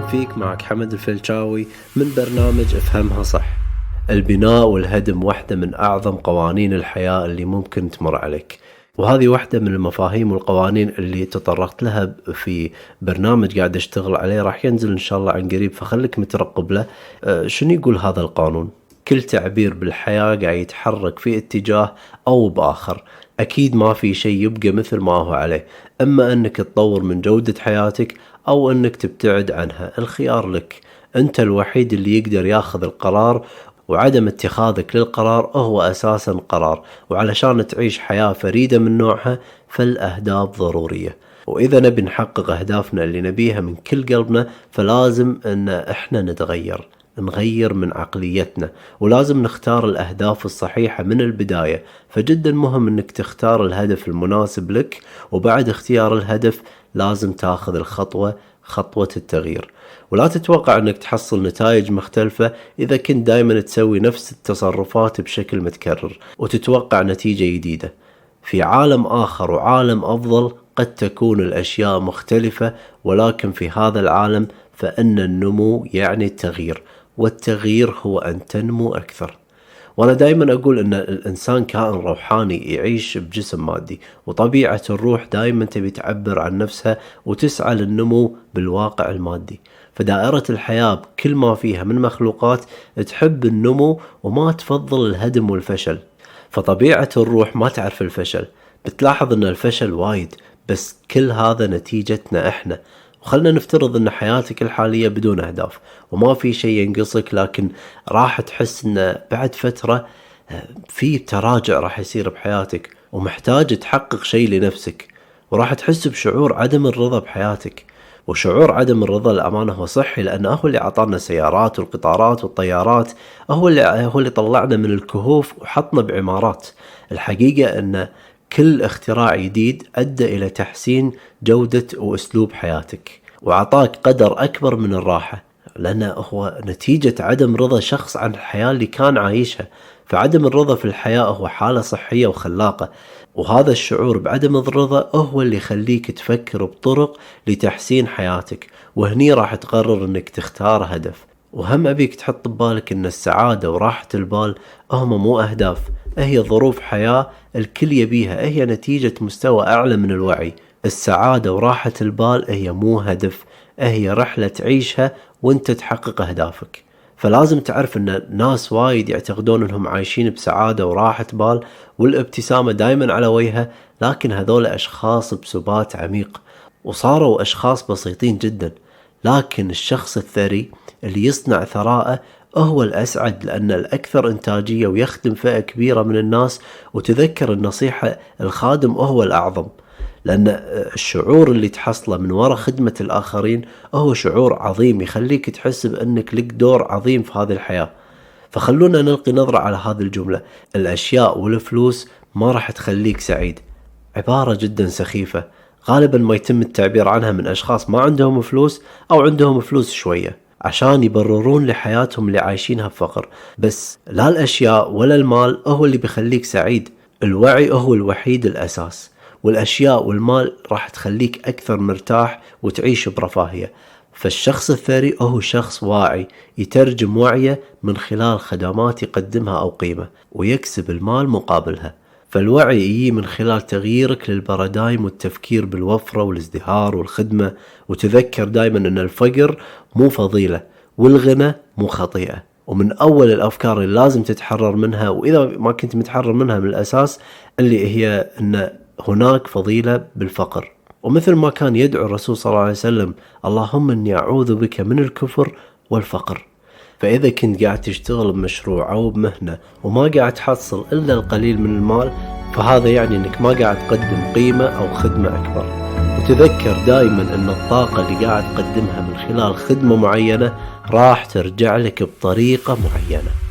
أهلا فيك. معك حمد الفلشاوي من برنامج افهمها صح. البناء والهدم واحدة من أعظم قوانين الحياة اللي ممكن تمر عليك، وهذه واحدة من المفاهيم والقوانين اللي تطرقت لها في برنامج قاعد أشتغل عليه، راح ينزل إن شاء الله عن قريب، فخلك مترقب له. شنو يقول هذا القانون؟ كل تعبير بالحياة قاعد يتحرك في اتجاه أو بآخر، أكيد ما في شيء يبقى مثل ما هو عليه، أما أنك تطور من جودة حياتك أو أنك تبتعد عنها الخيار لك، أنت الوحيد اللي يقدر ياخذ القرار، وعدم اتخاذك للقرار هو أساسا قرار، وعلشان تعيش حياة فريدة من نوعها فالأهداف ضرورية، وإذا نبي نحقق أهدافنا اللي نبيها من كل قلبنا فلازم أن إحنا نتغير، نغير من عقليتنا، ولازم نختار الأهداف الصحيحة من البداية. فجدا مهم أنك تختار الهدف المناسب لك، وبعد اختيار الهدف لازم تاخذ الخطوة، خطوة التغيير، ولا تتوقع أنك تحصل نتائج مختلفة إذا كنت دائما تسوي نفس التصرفات بشكل متكرر وتتوقع نتيجة جديدة. في عالم آخر وعالم أفضل قد تكون الأشياء مختلفة، ولكن في هذا العالم فإن النمو يعني التغيير، والتغيير هو أن تنمو أكثر. وأنا دائما أقول أن الإنسان كائن روحاني يعيش بجسم مادي، وطبيعة الروح دائما تبي تعبر عن نفسها وتسعى للنمو بالواقع المادي، فدائرة الحياة بكل ما فيها من مخلوقات تحب النمو وما تفضل الهدم والفشل، فطبيعة الروح ما تعرف الفشل، بتلاحظ أن الفشل وايد، بس كل هذا نتيجتنا إحنا. وخلنا نفترض أن حياتك الحالية بدون أهداف وما في شيء ينقصك، لكن راح تحس أن بعد فترة في تراجع راح يصير بحياتك ومحتاج تحقق شيء لنفسك، وراح تحس بشعور عدم الرضا بحياتك. وشعور عدم الرضا الأمانة هو صحي، لأنه هو اللي عطانا السيارات والقطارات والطيارات، هو اللي طلعنا من الكهوف وحطنا بعمارات. الحقيقة أن كل اختراع جديد أدى إلى تحسين جودة وأسلوب حياتك وعطاك قدر أكبر من الراحة، لأنه هو نتيجة عدم رضا شخص عن الحياة اللي كان عايشها. فعدم الرضا في الحياة هو حالة صحية وخلاقة، وهذا الشعور بعدم الرضا هو اللي يخليك تفكر بطرق لتحسين حياتك، وهني راح تقرر أنك تختار هدف. وهم أبيك تحط ببالك أن السعادة وراحة البال هم مو أهداف، هي ظروف حياة الكل يبيها، هي نتيجة مستوى أعلى من الوعي. السعادة وراحة البال هي مو هدف، هي رحلة تعيشها وانت تحقق أهدافك. فلازم تعرف أن ناس وايد يعتقدون أنهم عايشين بسعادة وراحة بال والابتسامة دايما على وجهها، لكن هذول أشخاص بسبات عميق وصاروا أشخاص بسيطين جدا. لكن الشخص الثري اللي يصنع ثراءه هو الأسعد، لأن الأكثر إنتاجية ويخدم فئة كبيرة من الناس. وتذكر النصيحة، الخادم هو الأعظم، لأن الشعور اللي تحصله من وراء خدمة الآخرين هو شعور عظيم، يخليك تحس بأنك لك دور عظيم في هذه الحياة. فخلونا نلقي نظرة على هذه الجملة، الأشياء والفلوس ما راح تخليك سعيد، عبارة جدا سخيفة غالبا ما يتم التعبير عنها من أشخاص ما عندهم فلوس أو عندهم فلوس شوية عشان يبررون لحياتهم اللي عايشينها بفقر. بس لا الأشياء ولا المال هو اللي بيخليك سعيد، الوعي هو الوحيد الأساس، والأشياء والمال راح تخليك أكثر مرتاح وتعيش برفاهية. فالشخص الثري هو شخص واعي، يترجم وعيه من خلال خدمات يقدمها أو قيمة ويكسب المال مقابلها. فالوعي يجي من خلال تغييرك للبرادايم والتفكير بالوفرة والازدهار والخدمة. وتذكر دائما أن الفقر مو فضيلة والغنى مو خطيئة، ومن أول الأفكار اللي لازم تتحرر منها، وإذا ما كنت متحرر منها من الأساس، اللي هي أن هناك فضيلة بالفقر. ومثل ما كان يدعو الرسول صلى الله عليه وسلم، اللهم إني أعوذ بك من الكفر والفقر. فإذا كنت قاعد تشتغل بمشروع أو بمهنة وما قاعد تحصل إلا القليل من المال، فهذا يعني أنك ما قاعد تقدم قيمة أو خدمة أكبر. وتذكر دائما أن الطاقة اللي قاعد تقدمها من خلال خدمة معينة راح ترجع لك بطريقة معينة.